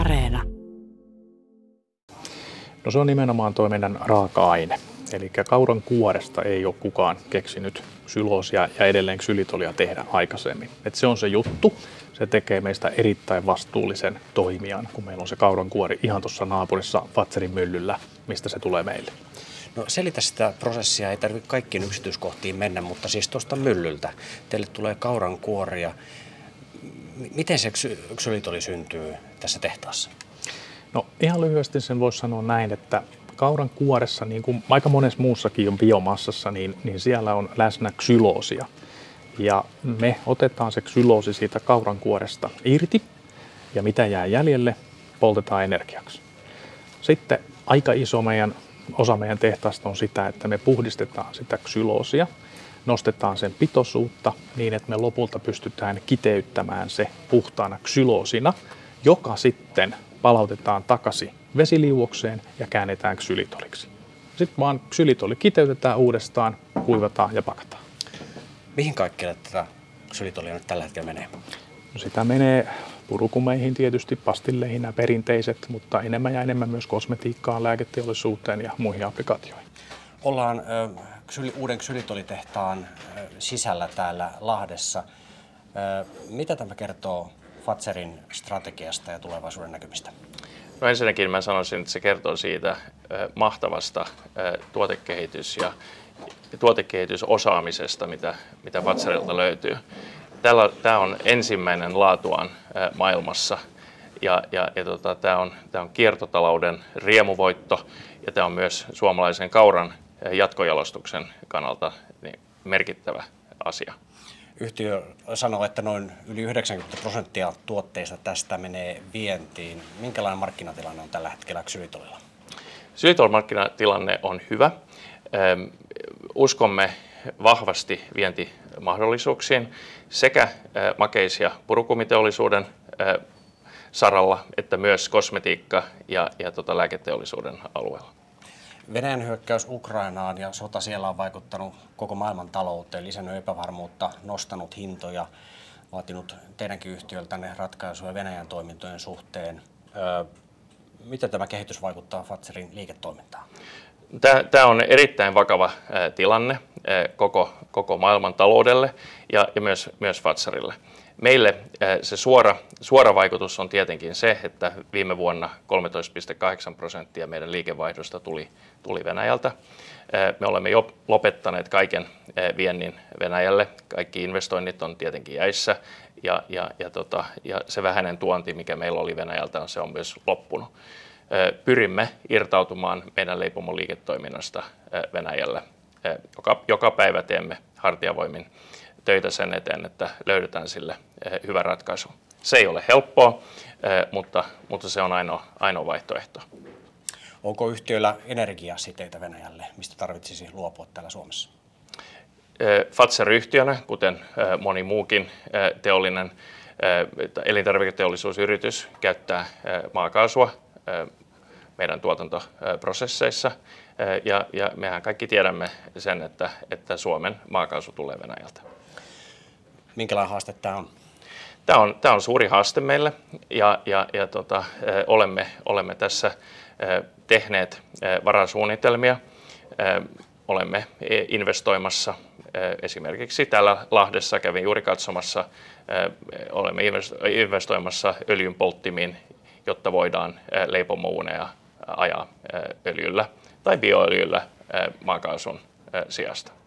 Areena. No se on nimenomaan tuo meidän raaka-aine. Eli kauran kuoresta ei ole kukaan keksinyt syloosia ja edelleen ksylitolia tehdä aikaisemmin. Et se on se juttu. Se tekee meistä erittäin vastuullisen toimijan, kun meillä on se kauran kuori ihan tuossa naapurissa Fazerin myllyllä, mistä se tulee meille. No selitä sitä prosessia, ei tarvitse kaikkiin yksityiskohtiin mennä, mutta siis tuosta myllyltä teille tulee kauran kuoria. Miten se ksylitoli syntyy tässä tehtaassa? No ihan lyhyesti sen voisi sanoa näin, että kauran kuoressa, niin kuin aika monessa muussakin on biomassassa, niin siellä on läsnä ksyloosia. Ja me otetaan se ksyloosi siitä kauran kuoresta irti ja mitä jää jäljelle, poltetaan energiaksi. Sitten aika iso osa meidän tehtaasta on sitä, että me puhdistetaan sitä ksyloosia, nostetaan sen pitoisuutta niin, että me lopulta pystytään kiteyttämään se puhtaana ksyloosina, joka sitten palautetaan takaisin vesiliuokseen ja käännetään ksylitoliksi. Sitten vaan ksylitoli kiteytetään uudestaan, kuivataan ja pakataan. Mihin kaikkea tätä ksylitolia nyt tällä hetkellä menee? No sitä menee purukumeihin tietysti, pastilleihin nämä perinteiset, mutta enemmän ja enemmän myös kosmetiikkaan, lääketeollisuuteen ja muihin applikaatioihin. Ollaan uuden ksylitolitehtaan sisällä täällä Lahdessa. Mitä tämä kertoo Fazerin strategiasta ja tulevaisuuden näkymistä? No ensinnäkin mä sanoisin, että se kertoo siitä mahtavasta tuotekehitysosaamisesta, mitä Fazerilta löytyy. Tämä on ensimmäinen laatuaan maailmassa ja tämä on kiertotalouden riemuvoitto ja tämä on myös suomalaisen kauran jatkojalostuksen kannalta niin merkittävä asia. Yhtiö sanoo, että noin yli 90% tuotteista tästä menee vientiin. Minkälainen markkinatilanne on tällä hetkellä ksylitolilla? Ksylitolin markkinatilanne on hyvä. Uskomme vahvasti vientimahdollisuuksiin sekä makeis- ja purukumiteollisuuden saralla että myös kosmetiikka- ja lääketeollisuuden alueella. Venäjän hyökkäys Ukrainaan ja sota siellä on vaikuttanut koko maailman talouteen, lisännyt epävarmuutta, nostanut hintoja, vaatinut teidänkin yhtiöltänne ratkaisuja Venäjän toimintojen suhteen. Miten tämä kehitys vaikuttaa Fazerin liiketoimintaan? Tämä on erittäin vakava tilanne koko maailman taloudelle ja myös Fazerille. Meille se suora vaikutus on tietenkin se, että viime vuonna 13,8% meidän liikevaihdosta tuli Venäjältä. Me olemme jo lopettaneet kaiken viennin Venäjälle. Kaikki investoinnit on tietenkin jäissä ja se vähäinen tuonti, mikä meillä oli Venäjältä, se on myös loppunut. Pyrimme irtautumaan meidän leipomon liiketoiminnasta Venäjällä. Joka päivä teemme hartiavoimin töitä sen eteen, että löydetään sille hyvä ratkaisu. Se ei ole helppoa, mutta se on ainoa vaihtoehto. Onko yhtiöllä energiasiteitä Venäjälle, mistä tarvitsisi luopua täällä Suomessa? Fazer-yhtiönä, kuten moni muukin teollinen elintarviketeollisuusyritys, käyttää maakaasua meidän tuotantoprosesseissa, ja mehän kaikki tiedämme sen, että Suomen maakaasu tulee Venäjältä. Minkälainen haaste tämä on? Tämä on suuri haaste meille, ja olemme tässä tehneet varasuunnitelmia. Olemme investoimassa esimerkiksi täällä Lahdessa, kävin juuri katsomassa, olemme investoimassa öljyn polttimiin, jotta voidaan leipomouuneja ajaa öljyllä tai bioöljyllä maakaasun sijasta.